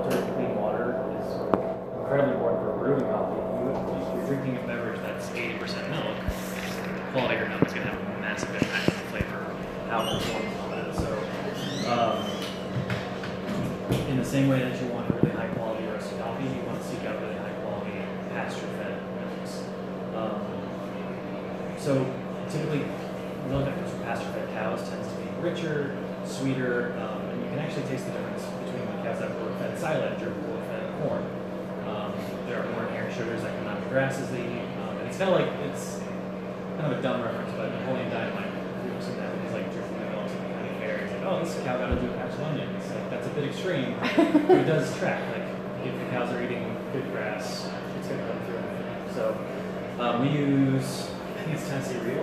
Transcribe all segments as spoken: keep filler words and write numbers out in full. filtered clean water is incredibly important for brewing coffee. If you're drinking a beverage that's eighty percent milk, quality or milk is going to have a massive impact on the flavor, how it performs, and all that. So, um, in the same way that you want really high quality roasted coffee, you want to seek out really high quality pasture fed milks. Um, so, typically, milk that comes from pasture fed cows tends to be richer, sweeter, um, and you can actually taste the difference between the cows that were fed silage or were fed corn. Um, there are more inherent sugars that come out of the grasses they eat. Um, and it's kind of like, it's kind of a dumb reference, but Napoleon Dynamite, if you've ever seen that, he's like drinking the milk and kind of fair. He's like, oh, this cow got to do a patch of onions. Like, that's a bit extreme, but it does track. Like, if the cows are eating good grass, it's going to come through. So um, we use, I think it's Tennessee Reel.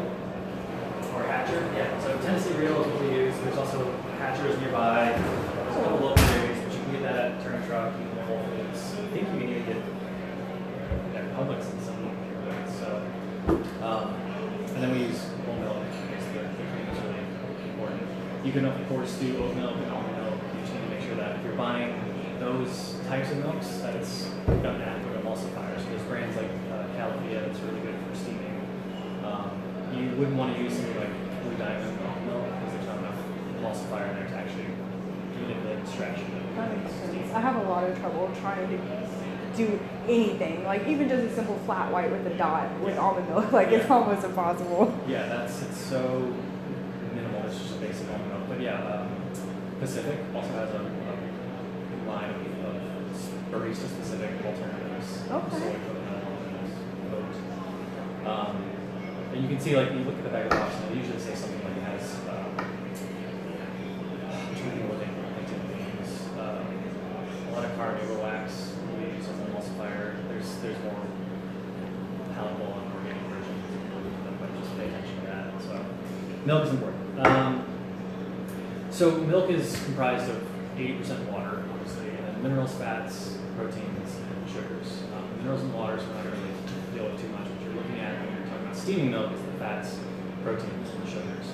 Or Hatcher, yeah. So Tennessee Reel is what we use. There's also Hatchers nearby. There's a couple local areas, but you can get that at Turner Truck, you can get Whole Foods. I think you can even get it at Publix in some areas. So, um, and then we use whole milk. Basically, the cream is really important. You can, of course, do oat milk and almond milk. You just need to make sure that if you're buying those types of milks, that it's got an adequate emulsifier. So there's brands like uh, Califia that's really good for steaming. Um, You wouldn't want to use something like Blue Diamond almond milk because there's not enough emulsifier in there to actually manipulate the stretch. That makes sense. I have a lot of trouble trying to do anything, like even just a simple flat white with a dot with yeah. almond milk. Like yeah. it's almost impossible. Yeah, that's it's so minimal. It's just a basic almond milk. But yeah, um, Pacific also has a, a line of barista specific alternatives. Okay. Um, And you can see, like, you look at the bag of the box, and they usually say something like it has, um, I'm trying to think what they typically use. Um, a lot of carb noodle wax, maybe use something emulsifier. There's there's more palatable and organic versions, but just pay attention to that. So, milk is important. Um, so, milk is comprised of eighty percent water, obviously, and then minerals, fats, proteins, and sugars. Um, minerals and waters are not really deal with too much. What you're looking at when you're talking about steaming milk is the fats, proteins, and sugars.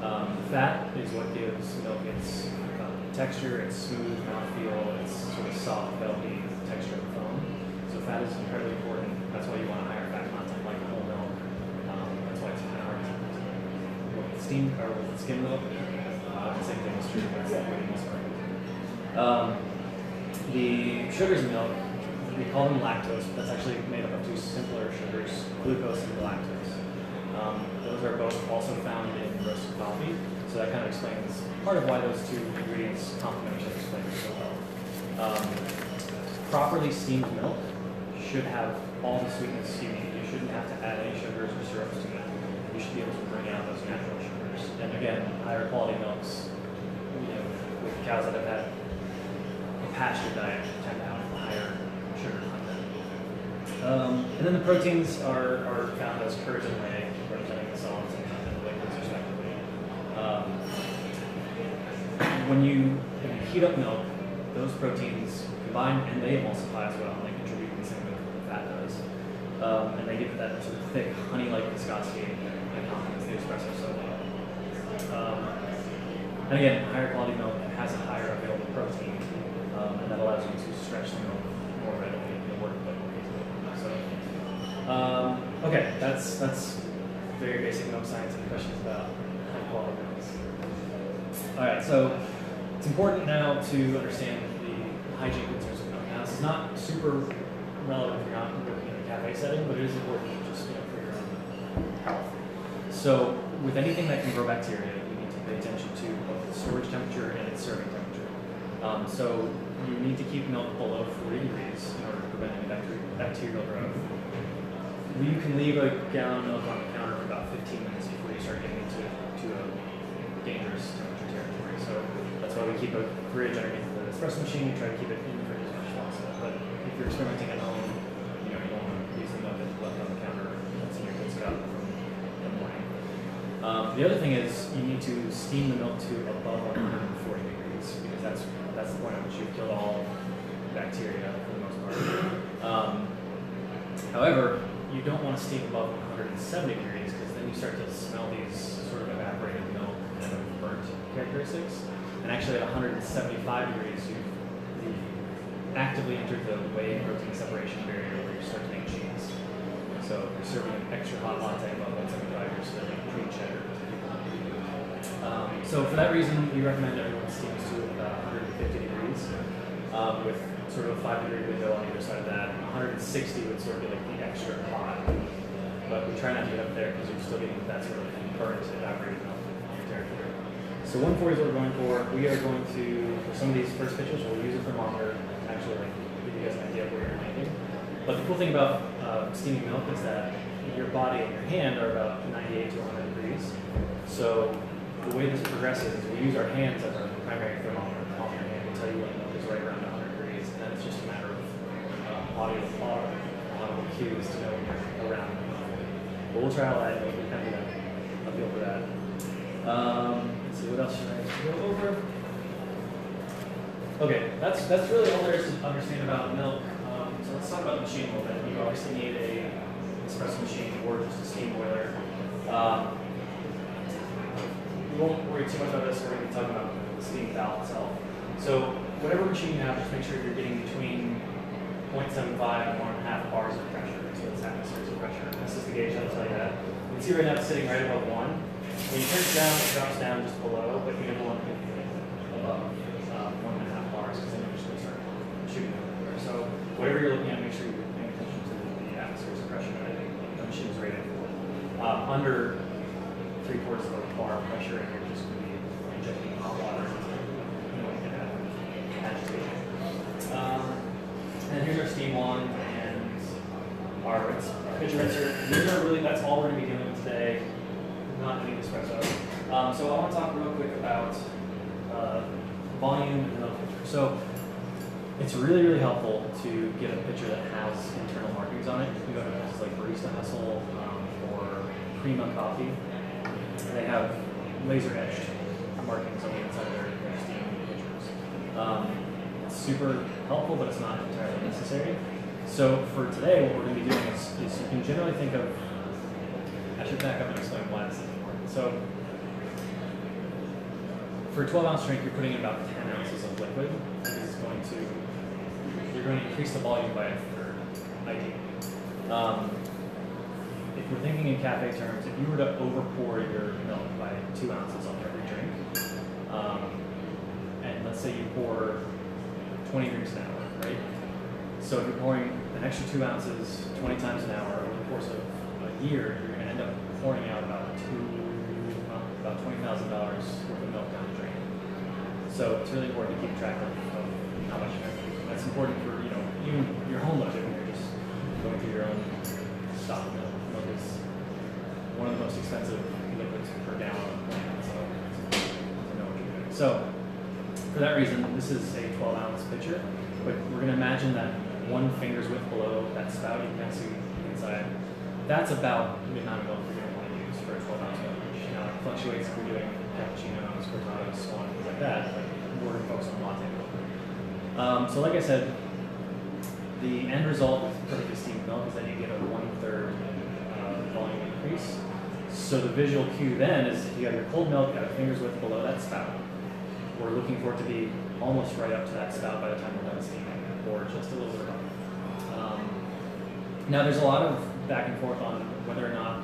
Um, the fat is what gives milk its uh, texture, its smooth mouthfeel, its sort of soft, velvety texture of foam. So fat is incredibly important. That's why you want a higher fat content, like whole milk. Um, that's why it's kind of hard to work with steam or with skim milk. Uh, the same thing is true, but it's that way most part. The sugars in milk. We call them lactose, but that's actually made up of two simpler sugars, glucose and galactose. Um, those are both also found in roasted coffee, so that kind of explains part of why those two ingredients complement each other's flavors so well. Um, properly steamed milk should have all the sweetness you need. You shouldn't have to add any sugars or syrups to it. You should be able to bring out those natural sugars. And again, higher quality milks, you know, with cows that have had a pasture diet tend to have higher sugar content. Um, and then the proteins are, are found as curds and whey, representing the solids and the liquids respectively. Um, when you, when you heat up milk, those proteins combine and they emulsify as well, and they contribute in the same way that the fat does. Um, and they give it that sort of thick, honey-like viscosity that complements the espresso so well. Um, and again, higher quality milk has a higher available protein, um, and that allows you to stretch the milk more readily and it'll work a bit more easily. So, um, okay, that's that's very basic milk science and questions about high quality milks. All right, so it's important now to understand the hygiene concerns of milk. Now, this is not super relevant if you're not working in a cafe setting, but it is important just you know, for your own health. So, with anything that can grow bacteria, you need to pay attention to both the storage temperature and its serving temperature. Um, so, you need to keep milk below forty degrees in order to prevent any bacteri bacterial growth. You can leave a gallon of milk on the counter for about fifteen minutes before you start getting into to a dangerous temperature territory. So that's why we keep a fridge underneath the espresso machine. We try to keep it in the fridge as much as possible. But if you're experimenting at home, you know you don't want to use the milk that's left on the counter once you get it out in the morning. Um, the other thing is you need to steam the milk to above one hundred forty degrees because that's That's the point at which you've killed all bacteria for the most part. Um, however, you don't want to steam above one hundred seventy degrees because then you start to smell these sort of evaporated milk and burnt characteristics. And actually at one hundred seventy-five degrees, you, the actively entered the whey protein separation barrier where you start to make cheese. So if you're serving an extra hot latte above one seventy-five, you're serving pre-cheddar to people. Um, so for that reason, we recommend everyone steams to about one hundred fifty degrees um, with sort of a five degree window on either side of that. one hundred sixty would sort of be like the extra hot. But we try not to get up there because you're still getting that sort of burnt evaporated milk on your territory. So one forty is what we're going for. We are going to, for some of these first pitches, we'll use a thermometer to actually like, give you guys an idea of where you're making. But the cool thing about uh, steaming milk is that your body and your hand are about ninety-eight to one hundred degrees. So the way this progresses is we use our hands as our primary thermometer. The palm of your hand will tell you when milk is right around one hundred degrees, and then it's just a matter of uh, audio or audible cues to know when you're around. But we'll try all that and we can kind of get a feel for that. Um, let's see, what else should I go over? Okay, that's that's really all there is to understand about milk. Um, so let's talk about the machine a little bit. You obviously need a espresso machine or just a steam boiler. Um, we won't worry too much about this. We're going to be talking about the steam valve itself. So whatever machine you have, just make sure you're getting between zero point seven five and one point five bars of pressure. So it's atmospheres of pressure. This is the gauge that'll tell you that. You can see right now it's sitting right above one. When you turn it down, it drops down just below, but you don't want to get above um, one and a half bars because then you usually start shooting everywhere. So whatever you're looking at, make sure you're paying attention to the atmospheres of pressure. I think the machine's rated for um, under three quarters of a bar of pressure, and you're just going to be injecting hot water into you know, uh, agitation. Um, and here's our steam wand. Our, our pitcher rinser. These are really, that's all we're going to be dealing with today, not any espresso. Um, so I want to talk real quick about uh, volume and milk pitcher. So it's really, really helpful to get a pitcher that has internal markings on it. You can go to places like Barista Hustle um, or Prima Coffee, and they have laser etched markings on the inside of their, their steam pitchers. Um, it's super helpful, but it's not entirely necessary. So for today, what we're going to be doing is, is you can generally think of, I should back up and explain why this is important. So for a twelve ounce drink, you're putting in about ten ounces of liquid, because it's going to, you're going to increase the volume by a third, ideally. Um, if we're thinking in cafe terms, if you were to overpour your milk by two ounces on every drink, um, and let's say you pour twenty drinks an hour, right? So if you're pouring an extra two ounces twenty times an hour over the course of a year, you're going to end up pouring out about two, about twenty thousand dollars worth of milk down the drain. So it's really important to keep track of how much you're making. That's important for, you know, even your home budget when you're just going through your own stock of milk. Milk is one of the most expensive liquids per gallon on the planet, so it's important to know what you're doing. So for that reason, this is a twelve ounce pitcher, but we're going to imagine that one finger's width below that spout you can see inside. That's about the amount of milk you're going to want to use for a twelve ounce milk. Now it fluctuates if you're doing cappuccinos, cortados, so on, things like that, but we're going to focus on latte milk. Um, so like I said, the end result with perfectly steamed milk is that you get a one-third uh, volume increase. So the visual cue then is if you have your cold milk at a finger's width below that spout, we're looking for it to be almost right up to that spout by the time we're done steaming, or just a little bit above. Um, now there's a lot of back and forth on whether or not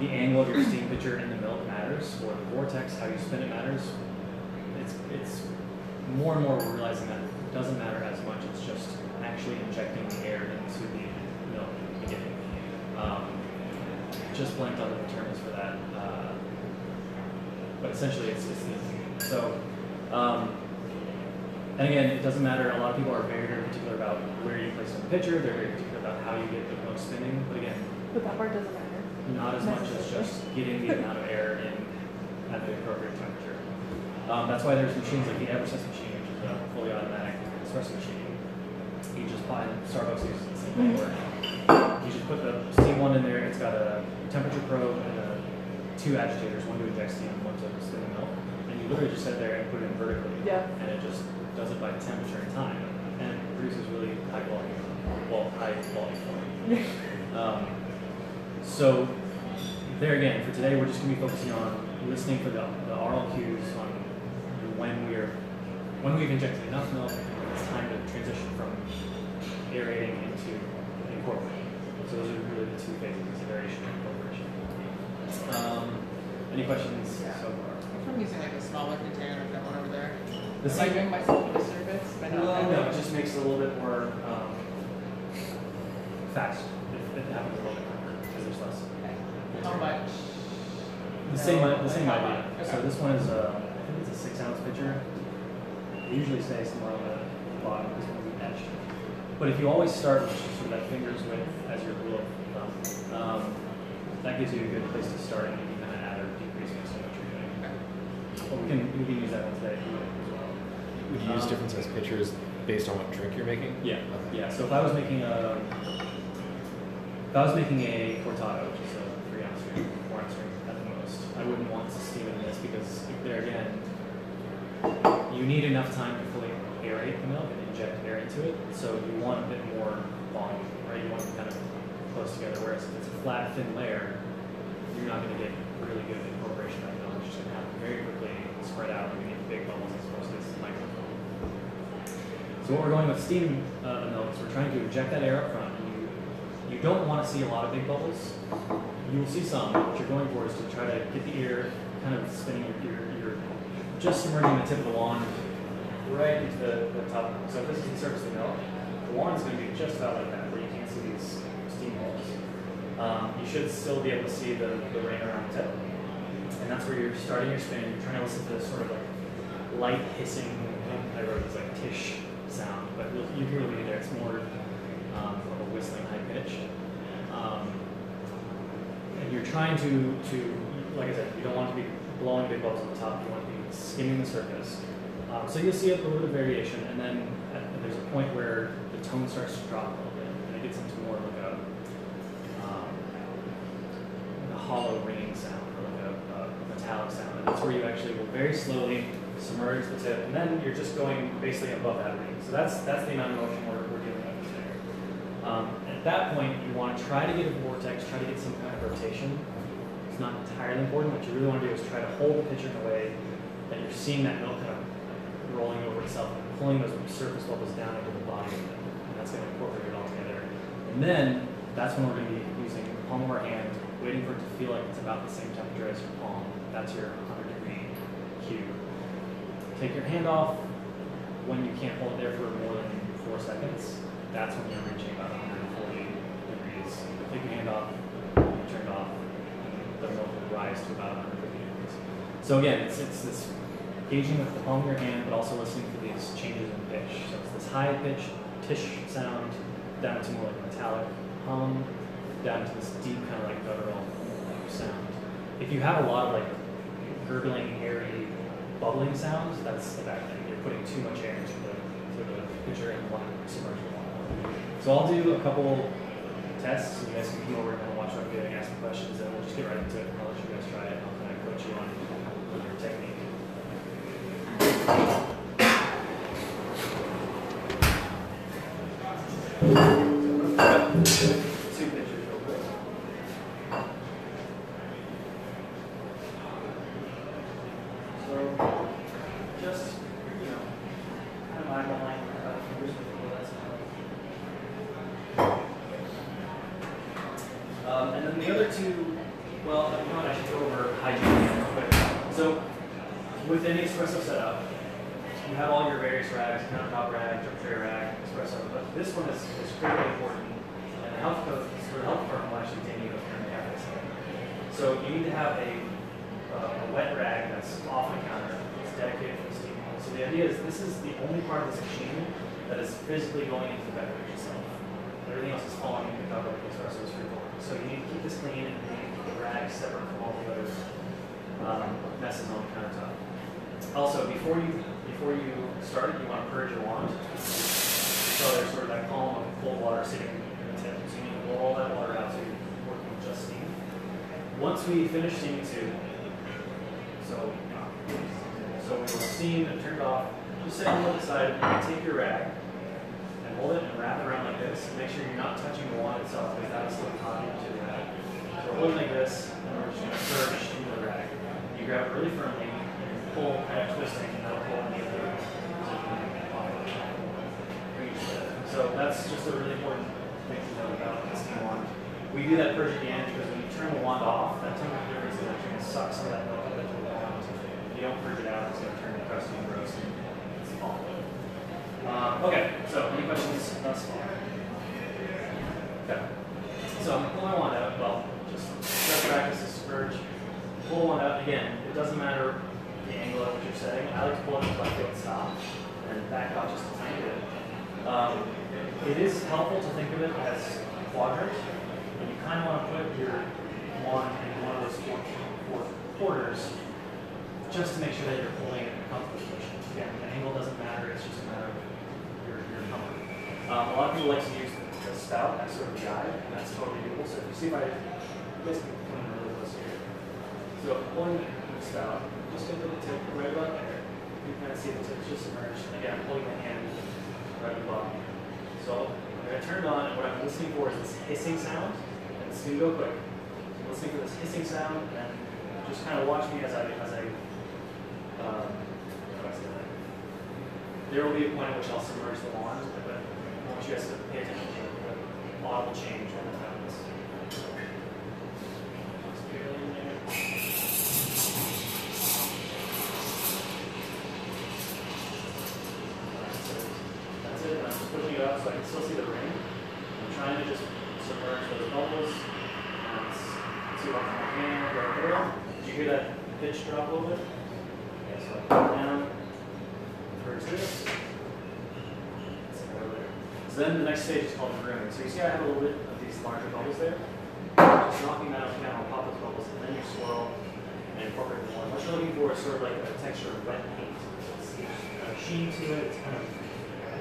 the angle of your steam pitcher in the milk matters, or the vortex, how you spin it matters. It's, it's more and more we're realizing that it doesn't matter as much, it's just actually injecting the air into the milk in the beginning. Um, just blanked on the terms for that, uh, but essentially it's just easy. So, um, and again, it doesn't matter. A lot of people are very, very particular about where you place on the pitcher. They're very particular about how you get the milk spinning. But again, but that part doesn't matter. Not as much as just getting the amount of air in at the appropriate temperature. Um, that's why there's machines like the Eversus machine, which is a fully automatic espresso machine. You just buy Starbucks uses the same thing. You just put the steam wand in there. It's got a temperature probe and a, two agitators, one to inject steam, one to spin the milk. And you literally just sit there and put it in vertically, yeah. And it just does it by temperature and time, and produces really high quality, well, high quality quality. um, so there again, for today, we're just going to be focusing on listening for the, the aural cues on when we're when we've injected enough milk, it's time to transition iterating into incorporating. So those are really the two phases: iteration and incorporation. Um, any questions yeah. so far? I'm using like a smaller container, that one over there. The Am I doing myself a service? No, no, it just makes it a little bit more um, fast. It, it happens a little bit quicker because there's less. Okay. How much? The same, no, the same idea. Okay. So this one is a, I think it's a six ounce pitcher. They usually say somewhere on the bottom, this one's etched. But if you always start with sort of that finger's width as your rule of thumb, um, that gives you a good place to start, and you can kind of add or decrease based on what you're doing. Okay. Well, we can we can use that one today if you want as well. Would you um, use different size pitchers based on what drink you're making? Yeah. Okay. Yeah. So if I was making a, if I was making a cortado, which is a three ounce drink, four ounce drink at the most, I wouldn't want to steam in this because there again, you need enough time to fully aerate the milk and inject air into it. So you want a bit more volume, right? You want to kind of close together. Whereas if it's a flat, thin layer, you're not going to get really good incorporation of milk. It's just going to happen very quickly, spread out. You're going to get big bubbles as opposed to this micro bubble. So what we're going with steam uh, milk is we're trying to eject that air up front. And you, you don't want to see a lot of big bubbles. You will see some. What you're going for is to try to get the air kind of spinning your ear, your just submerging the tip of the wand right into the, the top. So if this is the surface of the milk, the wand is going to be just about like that, where you can't see these steam holes. Um, you should still be able to see the, the rain around the tip. And that's where you're starting your spin. You're trying to listen to this sort of like light hissing, I wrote this like tish sound, but you can really be there. It's more um, of a whistling high pitch. Um, and you're trying to, to, like I said, you don't want to be blowing big bubbles on the top. You want to be skimming the surface. Um, so you'll see a little bit of variation, and then at, there's a point where the tone starts to drop a little bit, and it gets into more of like a, um, like a hollow ringing sound, or like a, a metallic sound. And that's where you actually will very slowly submerge the tip, and then you're just going basically above that ring. So that's that's the amount of motion we're, we're dealing with there. Um, at that point, you want to try to get a vortex, try to get some kind of rotation. It's not entirely important. What you really want to do is try to hold the pitcher in a way that you're seeing that milk kind of rolling over itself and pulling those surface bubbles down into the body of it. And that's going to incorporate it all together. And then that's when we're going to be using the palm of our hand, waiting for it to feel like it's about the same temperature as your palm. That's your one hundred degree cue. Take your hand off when you can't hold it there for more than four seconds. That's when you're reaching about one hundred forty degrees. Take your hand off, turn it off, and the milk will rise to about one hundred fifty degrees. So again, it's, it's this engaging with the palm of your hand, but also listening for these changes in pitch. So it's this high pitch, tish sound, down to more like metallic hum, down to this deep kind of like guttural sound. If you have a lot of like gurgling, airy, bubbling sounds, that's the bad thing. You're putting too much air into the, to the pitcher and one submerged water. So I'll do a couple tests, and you guys can come over and kind of watch what I'm doing, ask me questions, and we'll just get right into it. I'll let you guys try it. I'll kind of coach you on your technique. So So that's just a really important thing to know about this wand. We do that Persian damage because when you turn the wand off, that temperature difference is actually going to suck some of that milk up into the wand. If you don't purge it out, it's going to turn to crusty and gross and it's awful. Um, okay, so any questions thus far? Okay. So I'm going to pull my wand out. Well, just best practice is submerge. Pull one out again. It doesn't matter the angle at which you're setting. I like to pull it until I feel it stop and back off just a tiny bit. Um, it is helpful to think of it as quadrants, and you kind of want to put your wand in one of those four, four quarters just to make sure that you're pulling it in a comfortable position. Again, the angle doesn't matter. It's just a matter of your, your comfort. Um, a lot of people like to use the, the spout as sort of a guide, and that's totally doable. So if you see my basically coming really close here. So pulling this out, just into the tip right about there. You can kind of see the tip just submerged. And again, I'm pulling my hand right above. So I'm going to turn it on, and what I'm listening for is this hissing sound. And it's going to go quick. So I'm listening for this hissing sound, and just kind of watch me as I, as I, um, how do I say that? There will be a point at which I'll submerge the wand, but I want you guys to pay attention to the audible change when it happens. Just barely in there. Pushing it up so I can still see the ring. I'm trying to just submerge those bubbles. And let's see what's on my hand right there. Did you hear that pitch drop a little bit? Okay, so I pull down towards this. That's over there. So then the next stage is called grooming. So you see I have a little bit of these larger bubbles there. Just knocking that up down, I'll pop those bubbles, and then you swirl and incorporate the one. What you're looking for is sort of like a texture of wet paint. It's got a sheen to it. It's kind of a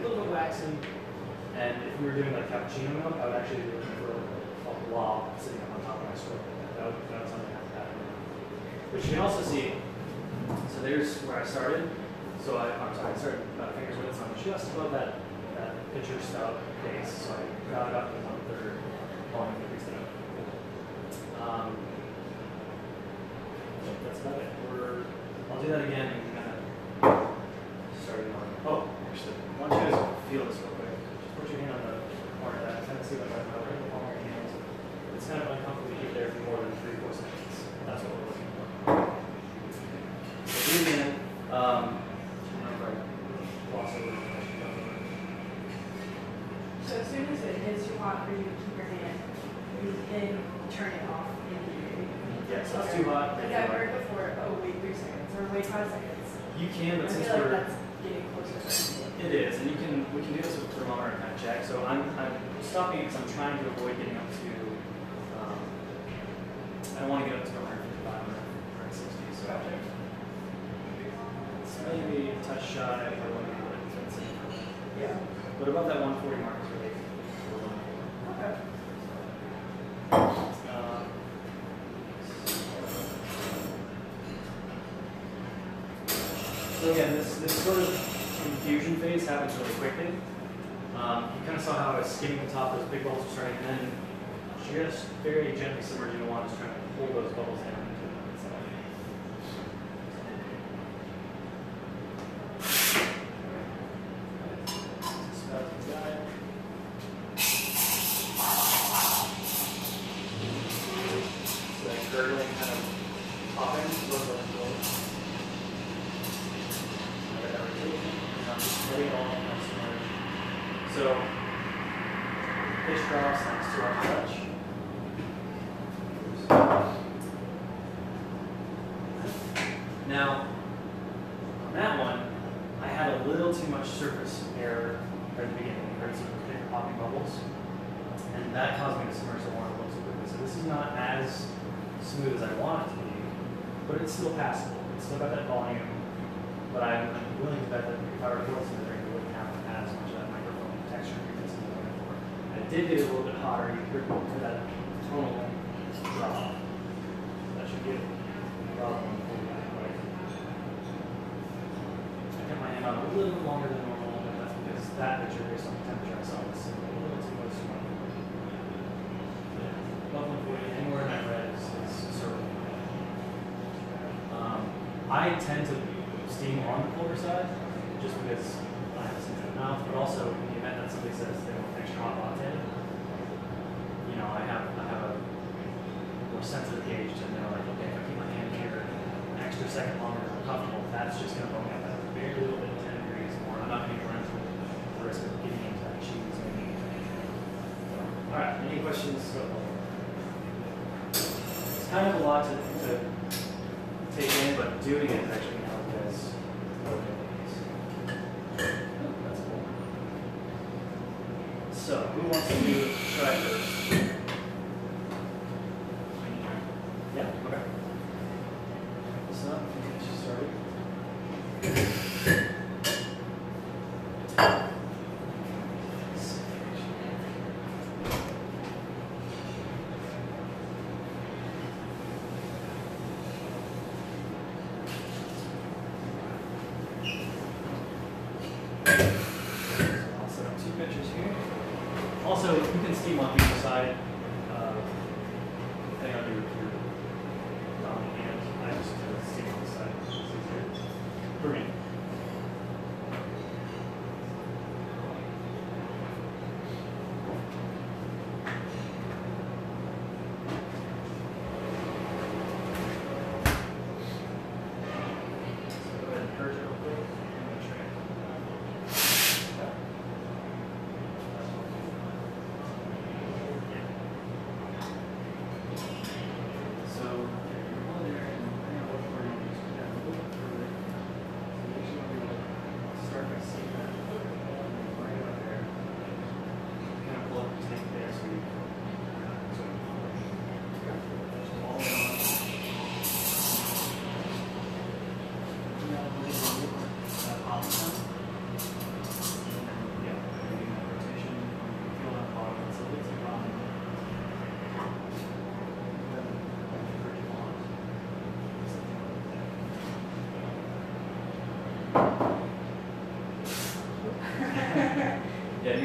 little bit waxy, and if we were doing like cappuccino milk, I would actually be looking for a blob sitting up on top of my swirl. That would be something like that. But you can also see, so there's where I started. So I, I'm sorry, I started about fingers width, so I'm just above that, that pitcher stout base. So I got it up to one third volume increase it up. Um, that's about it. We're, I'll do that again and kind of start it on. Oh. Why don't you guys feel this real quick? Just put your hand on the corner of that. It's kind of see like I'm covering the palm of your hands. It's kind of uncomfortable to keep there for more than three, four seconds. That's what we're looking for. So do it again. Um, remember, gloss over. So as soon as it hits too hot for you to keep your hand, you then turn it off immediately. Yeah, so it's too hot. Like I've heard before, oh, wait three seconds or wait five seconds. You can, but since we're like getting closer. It is, and you can we can do this with a thermometer and kind of check. So I'm I'm stopping it because I'm trying to avoid getting up to um, I don't want to get up to one fifty-five or one sixty. So it's maybe a touch shy if I want to get expensive. Yeah. But above that one forty mark is really okay. Um, so again, this this sort of infusion phase happens really quickly. Um, you kind of saw how I was skimming the top of those big bubbles were starting, and then just very gently submerging the wand, just trying to pull those bubbles down into the inside. So that gurgling kind of popping, look like bubbles. So, fish drops next to our touch. Now, on that one, I had a little too much surface error right at the beginning. I heard some thick popping bubbles, and that caused me to submerge the wand a little too quickly. So this is not as smooth as I want it to be, but it's still passable. It's still got that volume, but I'm, I'm willing to bet that if I were built in there, it wouldn't have as much of that microphone texture because I'm looking for. I did get it a little bit hotter. You heard for that tonal drop. That should give about one forty back, right? I kept my hand on a little bit longer than normal, but that's because that picture based on the temperature I saw was a little too much. About one forty, anywhere in that red is certain. Um, I tend to steam on the colder side just because I have a sense of mouth, but also in the event that somebody says they second longer than I'm comfortable, that's just going to bump me up a very little bit, ten degrees more. I'm not going to run through the risk of getting into that shoes. So, all right, any questions? It's kind of a lot to, to take in, but doing it is actually going to help you guys. That's cool. So, who wants to do try first? Yeah, okay. It's not, I think it's just started. I'll set up two pictures here. Also, you can steam on either side. Uh, depending on your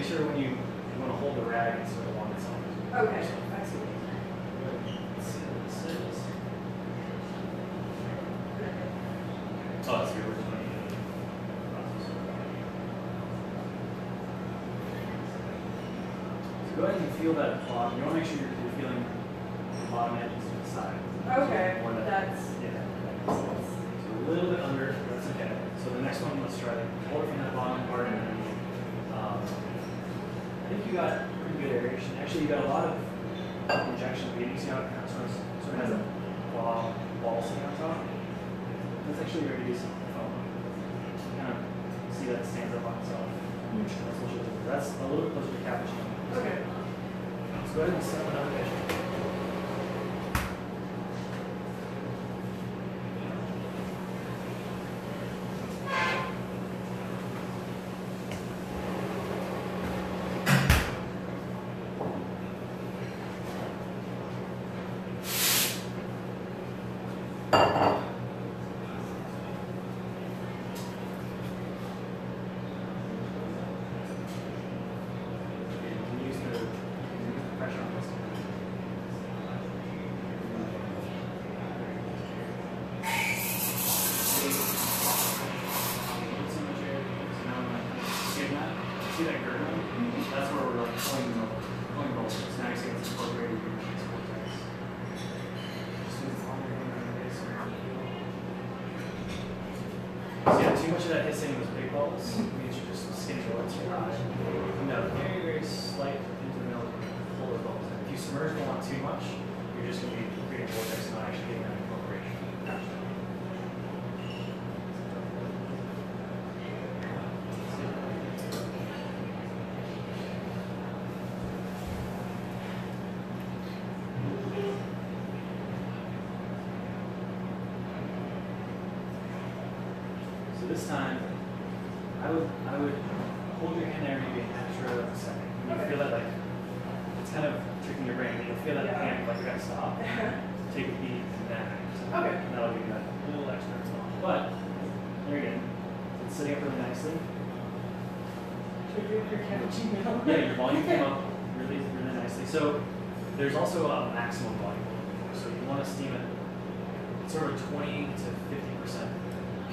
sure when you, you want to hold the rag and sort of along itself. Okay. I see. Let's see what this is. Oh, that's good. So go ahead and feel that bottom. You want to make sure you're, you're feeling the bottom edges to the side. Okay. So that's. Yeah. That's, so a little bit under. That's okay. So the next one, let's try to hold it from that bottom part and then. Um, I think you got pretty good aeration. Actually, you got a lot of uh, injection. You see how it kind of sort of, sort of has a ball, ball sitting on top? That's actually very decent. Um, you kind of see that it stands up on itself. That's what you're doing. That's a little bit closer to cappuccino. Okay. Let's go ahead and set another picture. That hissing those big balls means you're just stimulating your eye. You know, very, very slight intermittent polar balls. If you submerge them on too much, you're just going to be creating vortex and not actually getting that incorporation. This time, I would I would hold your hand there maybe a half sure of a second. You okay. Feel that like it's kind of tricking your brain. You'll feel that yeah. Hand like you gotta stop. Take a beat and then okay. And that'll give you that little extra response. But there again, it's sitting up really nicely. Your cappuccino. Yeah, your volume came up really really nicely. So there's also a maximum volume, so you want to steam it sort of twenty to fifty percent.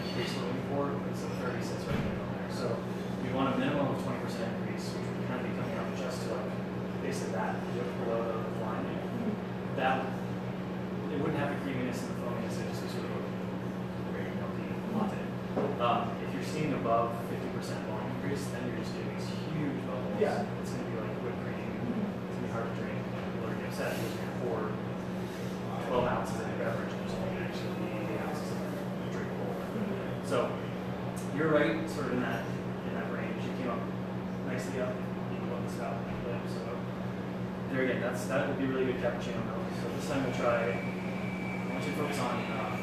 Increase we're looking for, it's a thirty-six right there. So we want a minimum of twenty percent increase, which would kind of be coming up just to like basically that, below the line there. Mm-hmm. That, it wouldn't have the creaminess and the foaminess, it just sort of seeing above fifty percent volume increase, then you're just getting these huge bubbles. Yeah. It's going to be like whipped cream. It's going to be hard to drink. People are going to get upset because you're going to pour twelve ounces in a beverage, and there's only actually eight ounces of drinkable. So you're right, sort of in that in that range. You came up nicely up. You can look this out. So there again, that's that would be really good cappuccino milk. So this time we'll try. I want you to focus on um,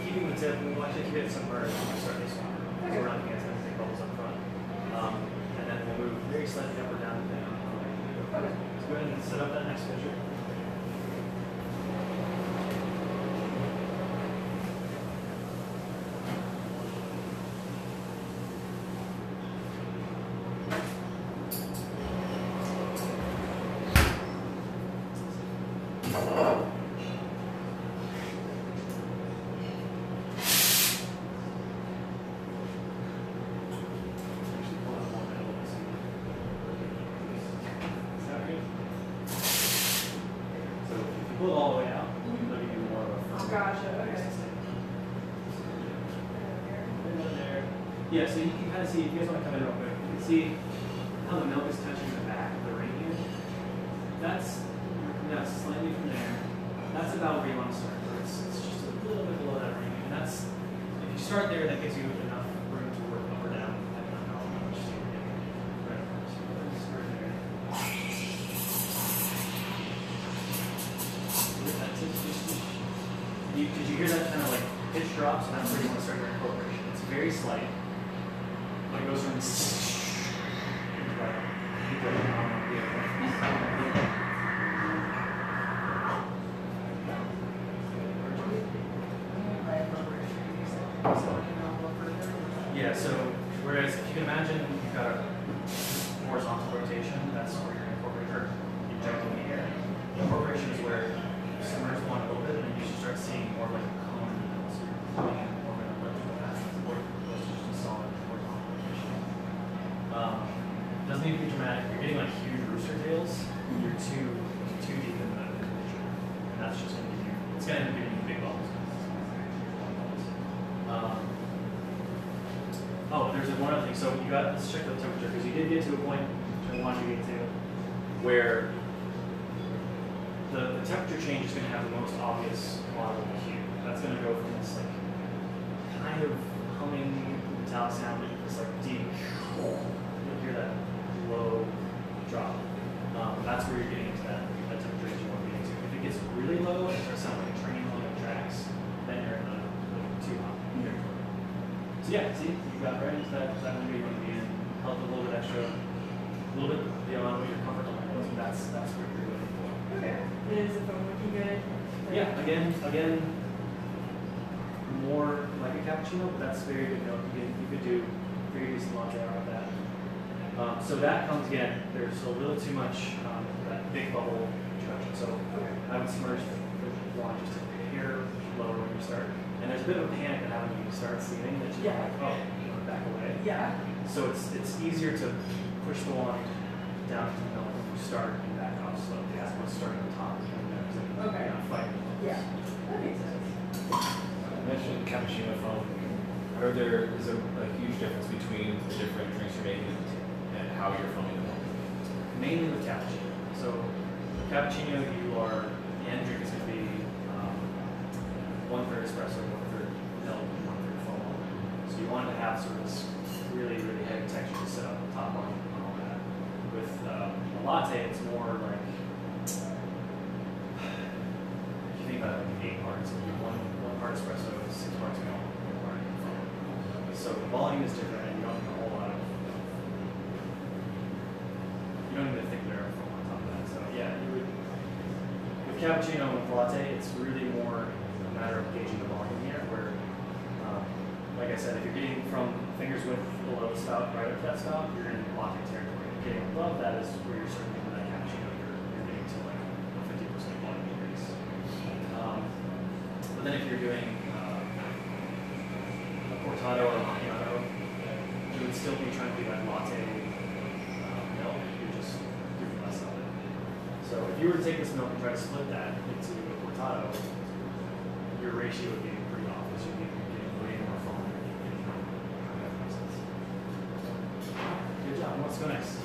keeping the tip. We'll actually keep it somewhere when we start this one. So we're not going to get anything bubbles up front. Um, and then we'll move very slightly up or down. Okay. So go ahead and set up that next picture. Yeah, so you can kind of see, if you guys want to come in real quick, you can see how the milk is touching the back of the ring here. That's, that's slightly from there. That's about where you want to start. It's, it's just a little bit below that ring. And that's, if you start there, that gives you enough room to work up or down, depending on how much you are getting. Right, so let's start there. That tip, just, just, you, did you hear that kind of like pitch drops? And that's where you want to start your incorporation. It's very slight. It goes from yeah, so whereas if you can imagine you've got a horizontal rotation, that's where your incorporator, you jump in the air. Incorporation is where you submerge one a little bit and then you should start seeing more like a cone in the middle. So you're coming in more of an elliptical path. Um, it doesn't need to be dramatic. You're getting like huge rooster tails. You're too too deep in the picture, and that's just going to be it's going to be giving you big bubbles. Um, oh, there's one other thing. So you got let's check the temperature because you did get to a point which I wanted you to get to where the, the temperature change is going to have the most obvious modelable hue. That's going to go from this like kind of humming metallic sound to this like deep. You'll hear that low drop. Um, that's where you're getting into that, that temperature you want to be into. If it gets really low and it starts sounding like a train on the tracks, then you're in the like, too hot. Mm-hmm. So yeah, see, you got right into that, that window you want to be in. Help a little bit extra, a little bit beyond what your comfort level is. That's that's what you're looking for. Okay. Is the phone looking good? Yeah. Again, again, more like a cappuccino, but that's very good milk. You, you could do. Very decent latte out of that. Um, so that comes again, there's a little too much um, that big bubble introduction. So okay. I would submerge the wand just to appear lower when you start. And there's a bit of a panic that when you start seeing that you're yeah. like, oh, you know, back away. Yeah. So it's it's easier to push the wand down to the middle when you start and back off slowly. Yeah. That's what's starting at the top. Like, okay. You're not fighting. Yeah. That makes sense. I mentioned cappuccino foam. Or there is a, a huge difference between the different drinks you're making and how you're filming them. Mainly with cappuccino. So cappuccino, you are the end drink is going to be um, one third espresso, one third milk, and one third foam. So you want to have sort of this really, really heavy texture to set up on top on and all that. With um, a latte, it's more like if you think about it, like eight parts. It'd be one one part espresso, six parts milk. So the volume is different, and you don't need a whole lot of. You don't need a thick layer of foam on top of that. So yeah, you would. With cappuccino and latte, it's really more a matter of gauging the volume here. Where, um, like I said, if you're getting from fingers width below the spout right up to that spout, you're in latte territory. If you're getting above that is where you're starting with that cappuccino. You're, you're getting to like a fifty percent volume increase. Um, but then if you're doing cortado or macchiato, you would still be trying to do that latte um, milk, you're just doing less of it. So if you were to take this milk and try to split that into a cortado, your ratio would be pretty obvious. You'd be getting way more foam than you're getting So nice.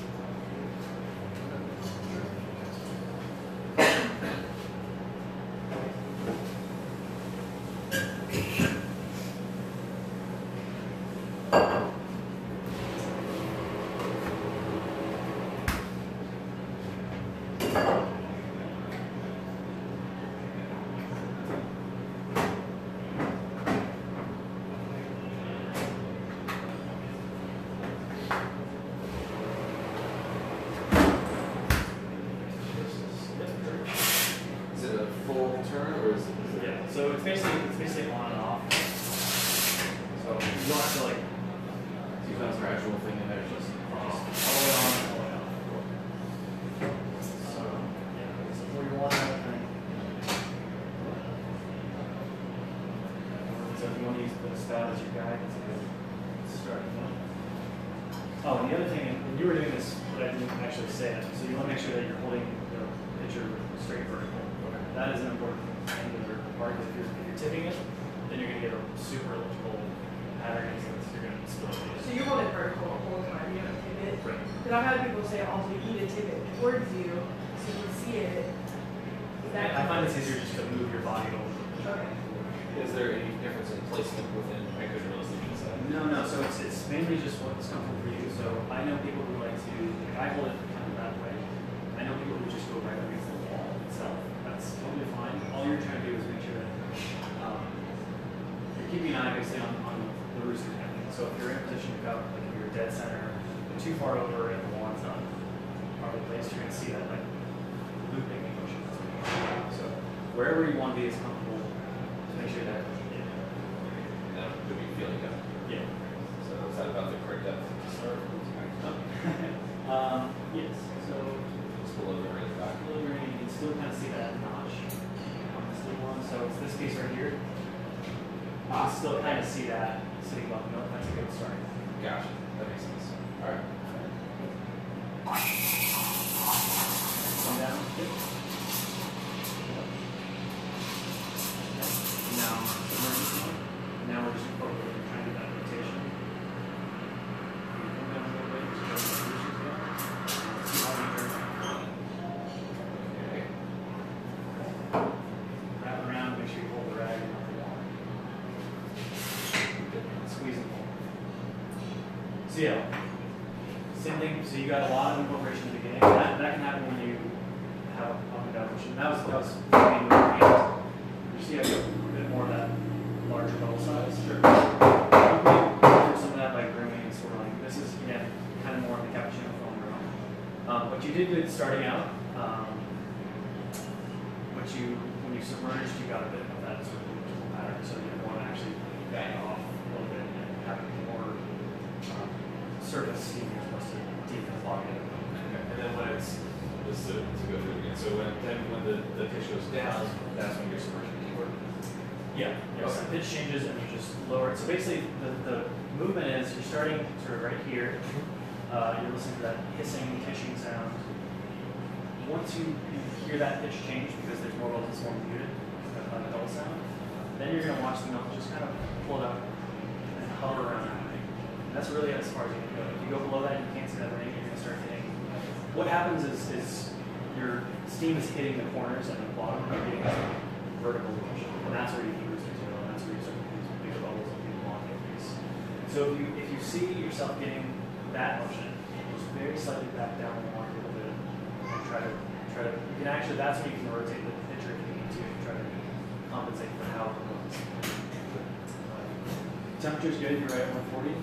Temperature's good, you're right at one forty.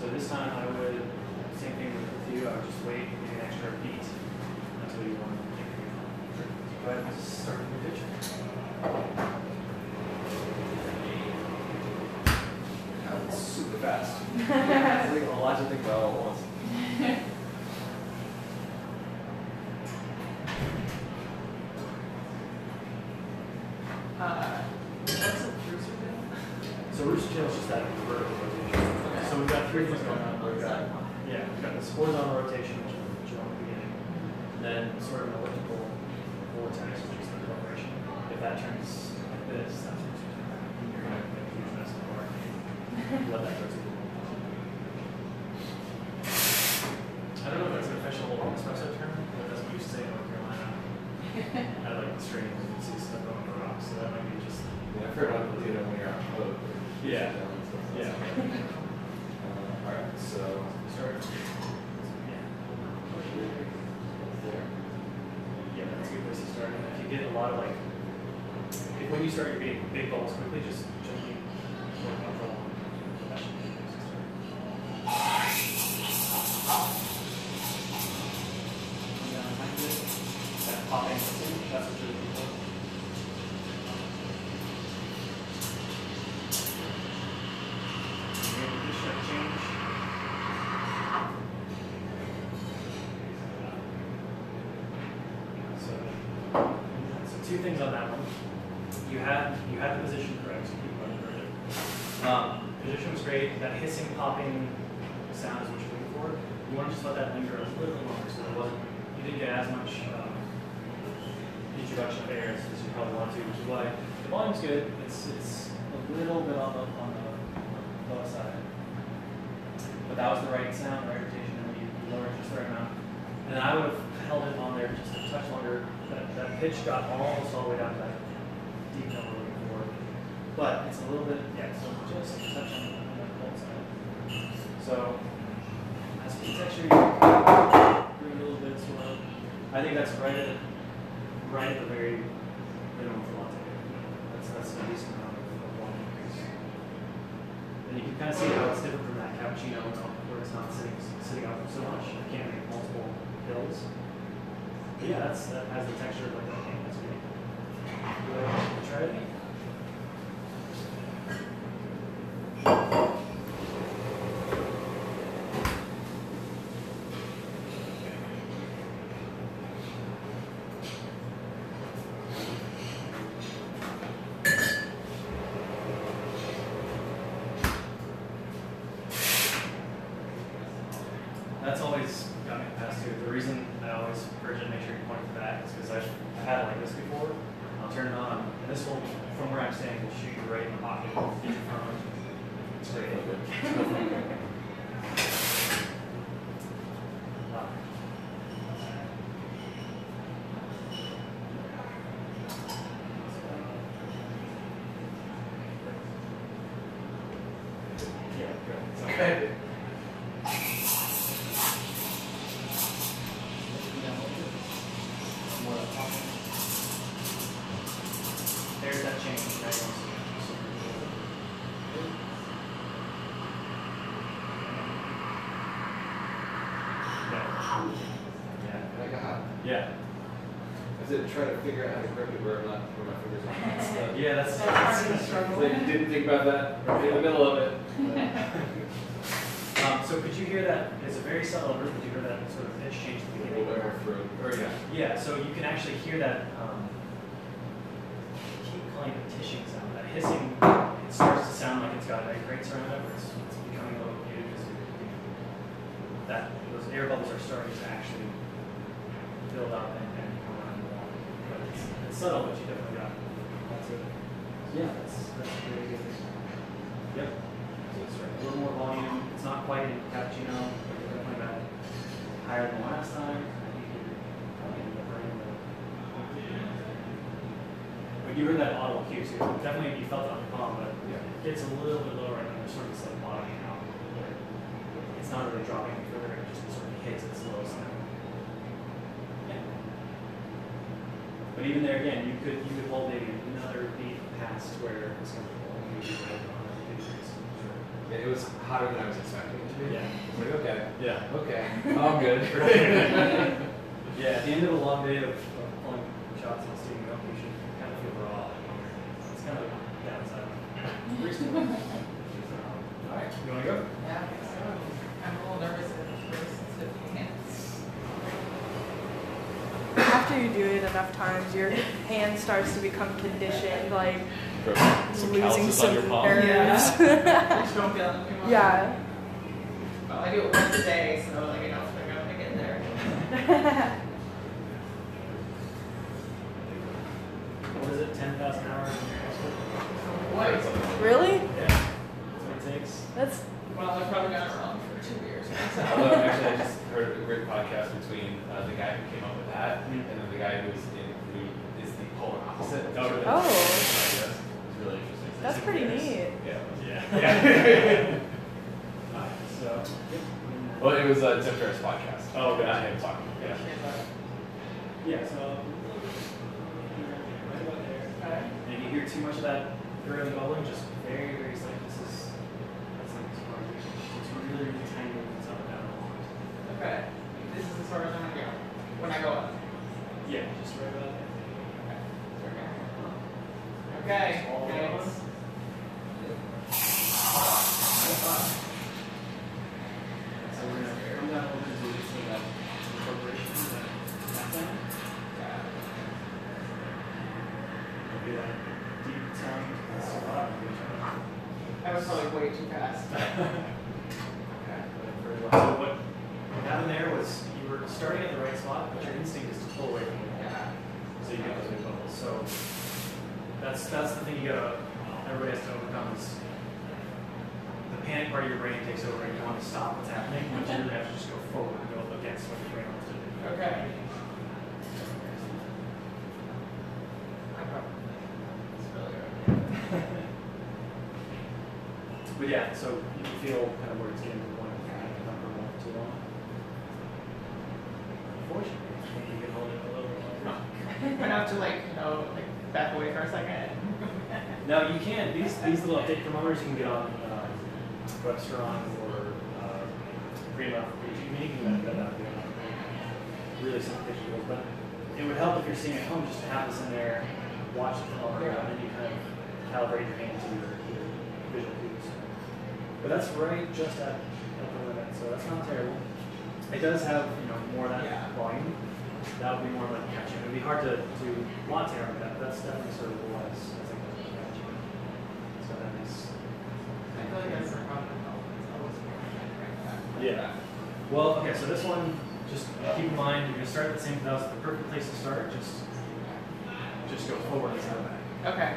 So this time I would, same thing with you, I would just wait, maybe an extra beat until you want to take your time. Go ahead and start with your picture. That was super fast. I think a lot to think about all at once. Horizontal rotation, which is the beginning, and then sort of an elliptical vortex, which is the acceleration. If that turns like this, that's what you're doing. You're going to make a huge mess of the car. Let that go to the wall. I don't know if that's Yeah. Yeah. Uh, all right. So start. Yeah, that's a good place to start. If you get a lot of like, if when you start you're getting big balls quickly, just gently work on for long. That popping, that's what you're looking for. Two things on that one. You had you had the position correct. Um, position was great. That hissing, popping sound is what you're looking for. You want to just let that linger a little longer, so that wasn't you didn't get as much um, introduction of air as you probably want to, which is why the volume's good. It's it's a little bit on the on the low side, but that was the right sound, right rotation, and you lowered just the right amount. And I would have held it on there just a touch longer. That, that pitch got almost all the way down to that deep number we're looking for. But it's a little bit, yeah, so just a touch on the cold side. So, as for the texture, bring a little bit slow. I think that's right at, right at the very minimum for latte. That's, that's a decent amount of one increase. And you can kind of see how it's different from that cappuccino where it's not sitting, sitting out so much. You can't make multiple hills. But yeah, that's, that has the texture of like that thing. That's great. You want to try it? That's always got me past too. The reason I always urge you to make sure you point to that is because I've had it like this before. I'll turn it on, and this will, from where I'm standing, will shoot you right in the pocket. It's great. Yeah, good. It's okay. There's that change that you want to see. Yeah. Yeah. Yeah. I said try to figure out how to grip it where I'm not where my fingers are hot stuff. Yeah, that's so hard to struggle. So you didn't think about that right in the middle of it. um, so could you hear that? It's a very subtle group, but you hear that sort of pitch change at the beginning. Or, or, yeah. Yeah, so you can actually hear that um, the tissue sound, that hissing, it starts to sound like it's got a great surround over it. It's becoming a little muted because that those air bubbles are starting to actually build up and, and come around the wall. But it's, it's subtle, but you definitely got it. That's it. Yeah, that's that's really good. Yep. So a little more volume. It's not quite in cappuccino, but it's definitely about higher than last time. You heard that audible cue too. Definitely you felt it on your palm, but yeah. It gets a little bit lower and there's sort of this like bottoming out. It's not really dropping any further, it just sort of hits its lowest now. Yeah. But even there again, you could you could hold maybe another beat past where it's going to fall and you could hold on a few degrees. Yeah, it was hotter than I was expecting it to be. Yeah. It's like, okay. Yeah. Okay. I'm good. Yeah, at the end of a long day of pulling shots and steaming up, you should kind of downside. All right, you want to go? Yeah, I think so. I'm a little nervous at first, so hands. After you do it enough times, your hand starts to become conditioned, like some losing some nerves. Yeah. Which don't feel that too much. Yeah. Well, I do it once a day, so like I don't think I'm gonna get there. What is it? Ten thousand hours. What? Really? Yeah. That's what it takes. That's. Well, I've probably got it wrong for two years. Although, actually, I just heard a great podcast between uh, the guy who came up with that mm-hmm. and then the guy who is in who is the polar opposite. Oh. Really? Oh. It's really interesting. That's pretty neat. Yeah. Yeah. Yeah. Nice. So. Well, it was uh, Tim Ferriss' podcast. Oh, okay. Not him talking. Yeah. Yeah. So. And if you hear too much of that girly bubbling, just very, very slightly. This is. That's like as far as it's really, really tiny. It's up and down. Okay. This is as far as I'm gonna go when I go up. Yeah. Just right about there. Okay. Thanks. So we're gonna I'm not open to this thing that incorporation is that nothing. Yeah. Maybe that deep tongue is a lot of each. That was probably way too fast. Okay, but for a while. So what down there was you were starting at the right spot, but your instinct is to pull away from it. Yeah. So you get those big bubbles. So That's that's the thing you gotta everybody has to overcome is the panic part of your brain takes over and you want to stop what's happening, but you really have to just go forward and go against what your brain wants to do. Okay. But yeah, so you can feel kind of where it's getting to one kind of number one too long. Unfortunately, I think you can hold it a little bit longer. But have to like, you know, like back away for a second. No, you can't. These these little update thermometers you can get on uh, Restaurant or uh, Prima. You can get that out there. Really simple visuals, but it would help if you're seeing at home just to have this in there, watch the thermometer, yeah. And then you kind of calibrate your hand to your, your visual cues. But that's right just at, at the limit, so that's not terrible. It does have you know more of that yeah. volume. That would be more of like a catch-in. It would be hard to, to want to arm that, but that's definitely sort of the wise. I think that's a catch-in. So that is... I feel like that's not common at all. It's always more like that. Yeah. Well, okay, so this one, just keep in mind, you're going to start at the same house. The perfect place to start, just, just go forward instead of back. Okay.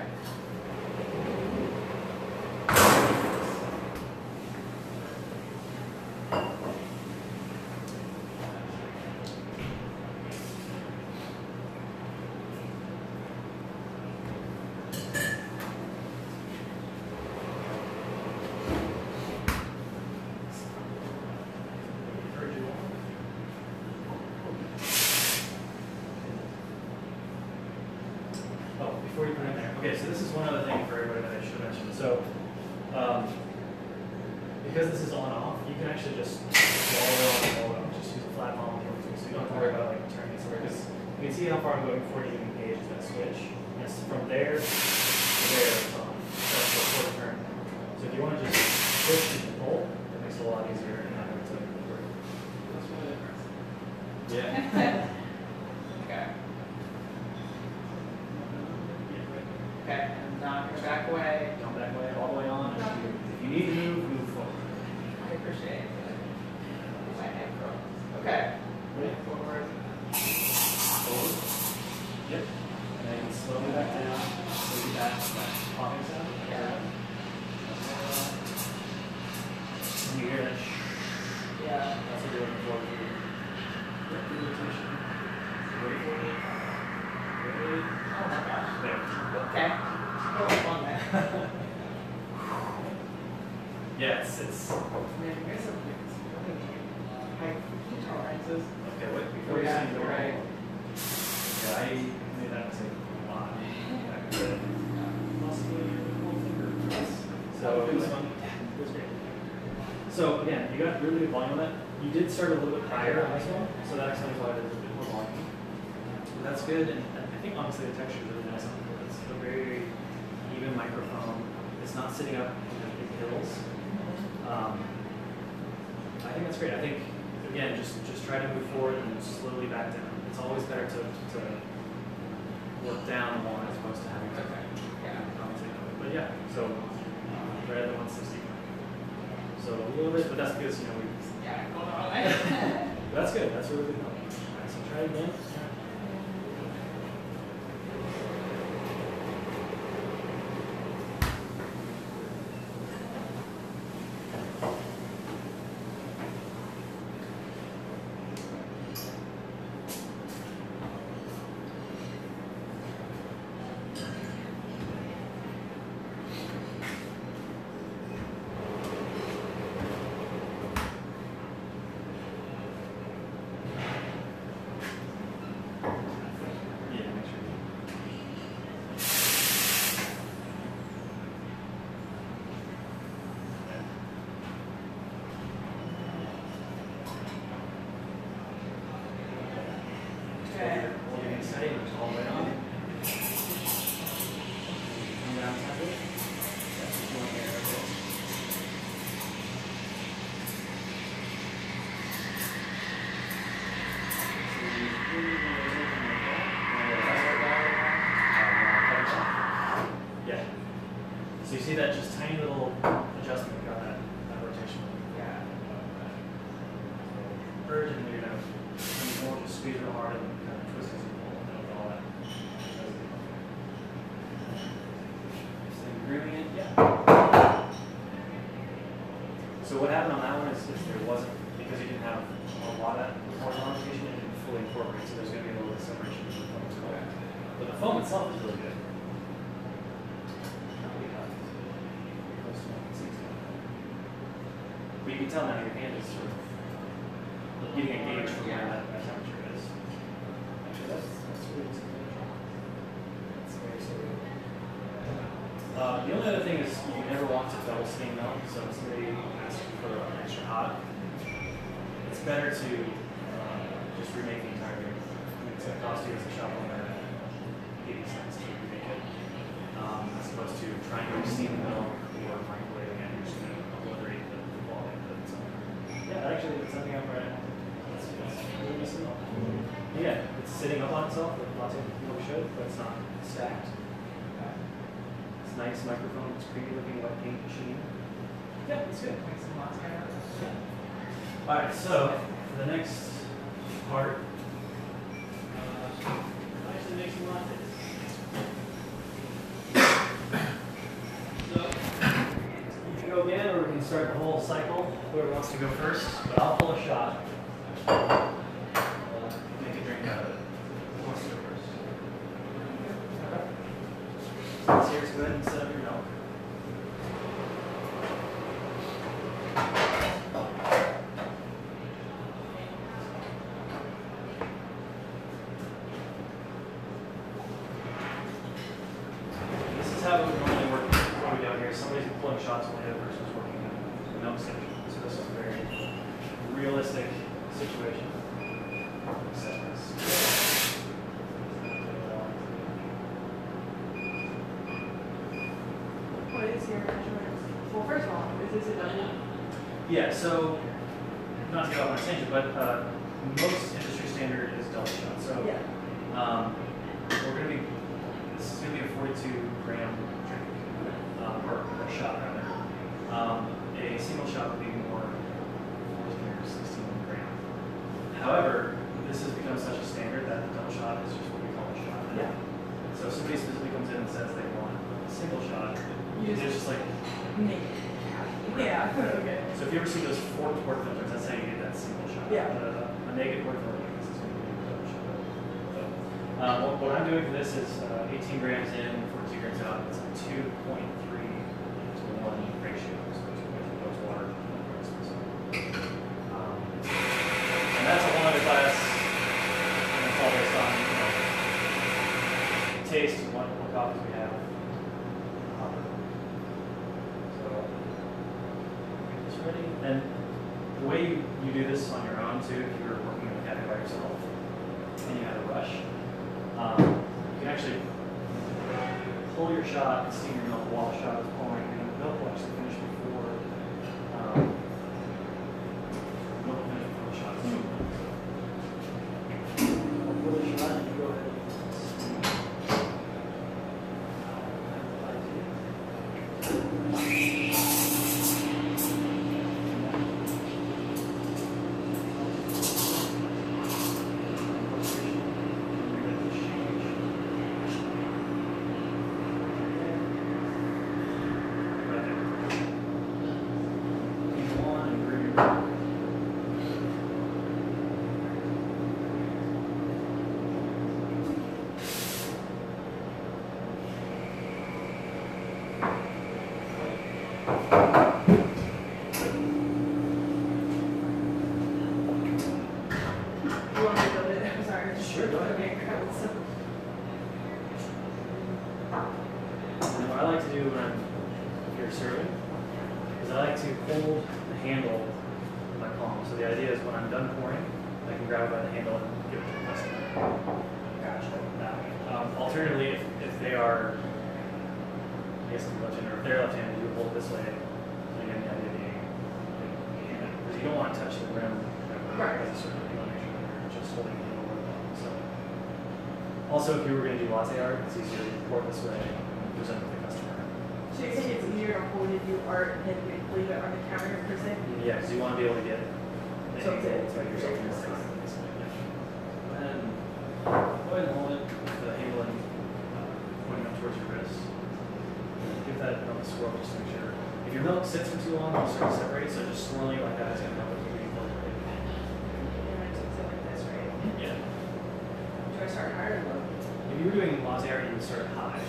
Start a little bit higher on this one, so that explains why there's a bit more volume. But that's good, and I think honestly the texture is really nice on it. It's a very even microphone. It's not sitting up in the hills. Um, I think that's great. I think again, just just try to move forward and slowly back down. It's always better to, to work down the wall as opposed to having to okay. yeah. compensate. But yeah, so um, right at the one sixty. So a little bit, but that's because you know we. That's good, that's really good. All right, so try it again. Okay. Yeah. So you see that just tiny little adjustment we got that, that rotation. Yeah. Urge and you're gonna you won't just squeeze real hard and kind of twist as you pull and all that. So you're grooving it, yeah. So what happened on that one is if there wasn't because you didn't have a lot of horizontal rotation, it didn't fully incorporate, so there's gonna be a little bit of separation between the foam. But the foam itself is really good. But you can tell now your hand is sort of getting a gauge from where that temperature is. Actually, that's, that's really That's very surreal. Uh, the only other thing is you never want to double steam melt, so if somebody asks you for an extra hot, it's better to uh, just remake the entire beer. It's going to cost you as a shop owner eighty cents to remake it, um, as opposed to trying to steam melt or microwave again. You're just going to obliterate the quality of it. So, yeah, actually, it's something I'm right now. It's, it's really missing up. Yeah, it's sitting up on itself, like lots of people should, but it's not stacked. It's nice microphone, it's creepy looking wet paint machine. Yeah, it's good. Yeah. Alright, so for the next part, uh, I actually make some lattes. So, you can go again or we can start the whole cycle, whoever wants to go first, but I'll pull a shot. Uh, make a drink out of it. Who wants to go first? Okay. So here's go ahead and set up your milk. Yeah, so, not to go off on a tangent, but uh, most industry standard is double shot. So, yeah. um, we're going to be, this is going to be a forty-two gram drink, um, or a shot rather. Um, a single shot would be more fourteen or sixteen gram. However, this has become such a standard that the double shot is just what we call a shot. Yeah. So, if somebody specifically comes in and says they want a single shot, you they're just like, make it. Yeah. Okay. So if you ever see those forked pork filters, that's how you get that single shot. Yeah. Uh, a naked pork filter is going to be a double shot. So, um, what, what I'm doing for this is uh, eighteen grams in, fourteen grams out. It's a two point three to one ratio. So two point three grams water, one grams of soda. Um, and that's a whole other class. And it's all based on you know, taste, what, what coffees we have. And the way you, you do this on your own, too, if you were working on a cafe by yourself and you had a rush, um, you can actually pull your shot and steam your milk while the shot is pouring, and the milk will actually finish before, um, the milk will finish before the shot is pouring. I'll pull the shot and you go ahead and steam it. Handle in my palm. So the idea is when I'm done pouring, I can grab it by the handle and give it to the customer. Gotcha. Um, alternatively, if, if they are, I guess, left-handed, or if they're left-handed, you would hold this way, and then because you don't want to touch the rim. Right. As a certain dimension, you're just holding it over the bottom. So, also, if you were going to do latte art, it's easier to pour this way and present with the customer. So you're saying it's easier to hold and do art than leave it on the counter per se? Yeah, because you want to be able to get an so example to make yourself more confident. And go ahead and hold it with the handle and uh, pointing up towards your wrist. Give that on the swirl just to make sure. If your milk sits for too long, it'll start to separate, so just swirling it like that is going to help it keep it floating. And I took it like this, right? Yeah. Do I start higher or low? If you were doing latte art, you would start high.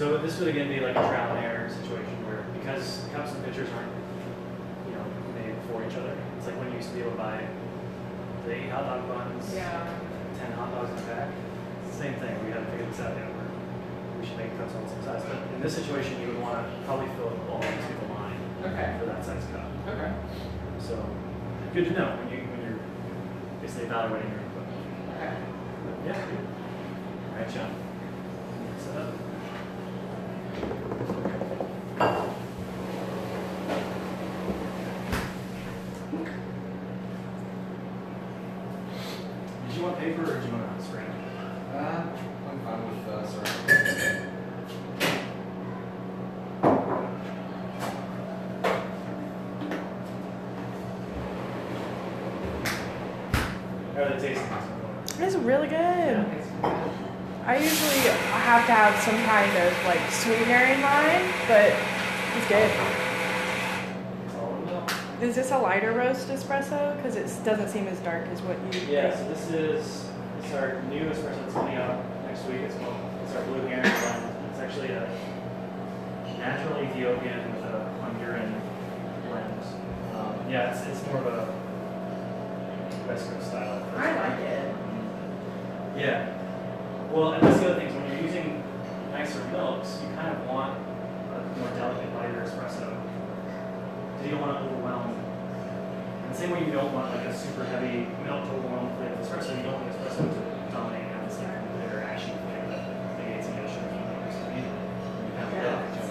So this would again be like a trial and error situation where because cups and pitchers aren't, you know, made for each other. It's like when you used to be able to buy the eight hot dog buns, yeah. ten hot dogs in a pack. It's the same thing. We got to figure this out. Yeah, we should make cups on the same size. But in this situation, you would want to probably fill it all into the line okay. for that size cup. Okay. So good to know when you when you're basically evaluating your input. Okay. But yeah. All right, John. Mix it up. Did you want paper or do you want a scrap? Uh, I'm fine with uh, sorry. How are they tasting? It's really good. Yeah. I usually have to have some kind of like sweetener in mind, but it's good. Is this a lighter roast espresso? Because it doesn't seem as dark as what you. Yeah, think. So this is it's our new espresso that's coming out next week. It's called it's our Blue Heron blend. It's actually a natural Ethiopian with a Honduran blend. Um, yeah, it's it's more of a West Coast style. I like it. Yeah. Well, and that's the other thing is when you're using nicer milks, you kind of want a more delicate, lighter espresso. Because you don't want to overwhelm. And the same way you don't want like a super heavy milk to overwhelm the espresso, you don't want espresso to dominate and have this bitter ashy flavor that negates the notion of flavors. You have to love each other.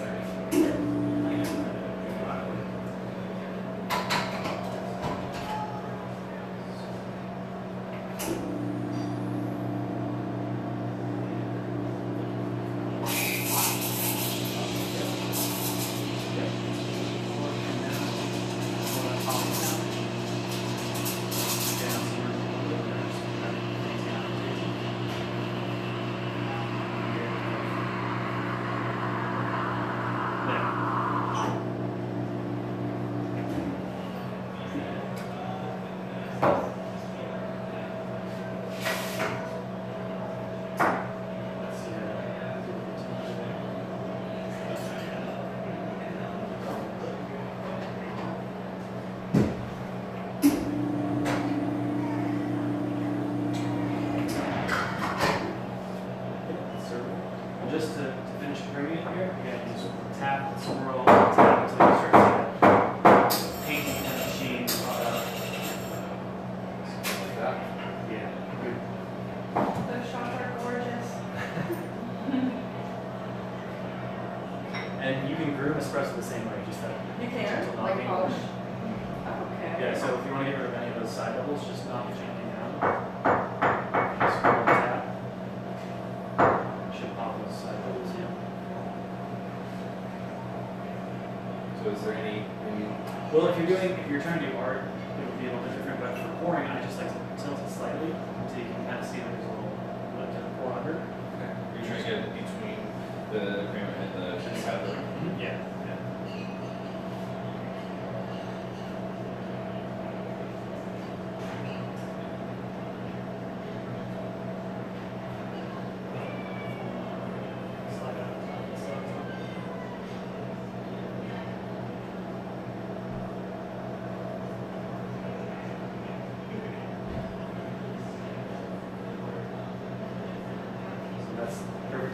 The cream and the chocolate. Yeah.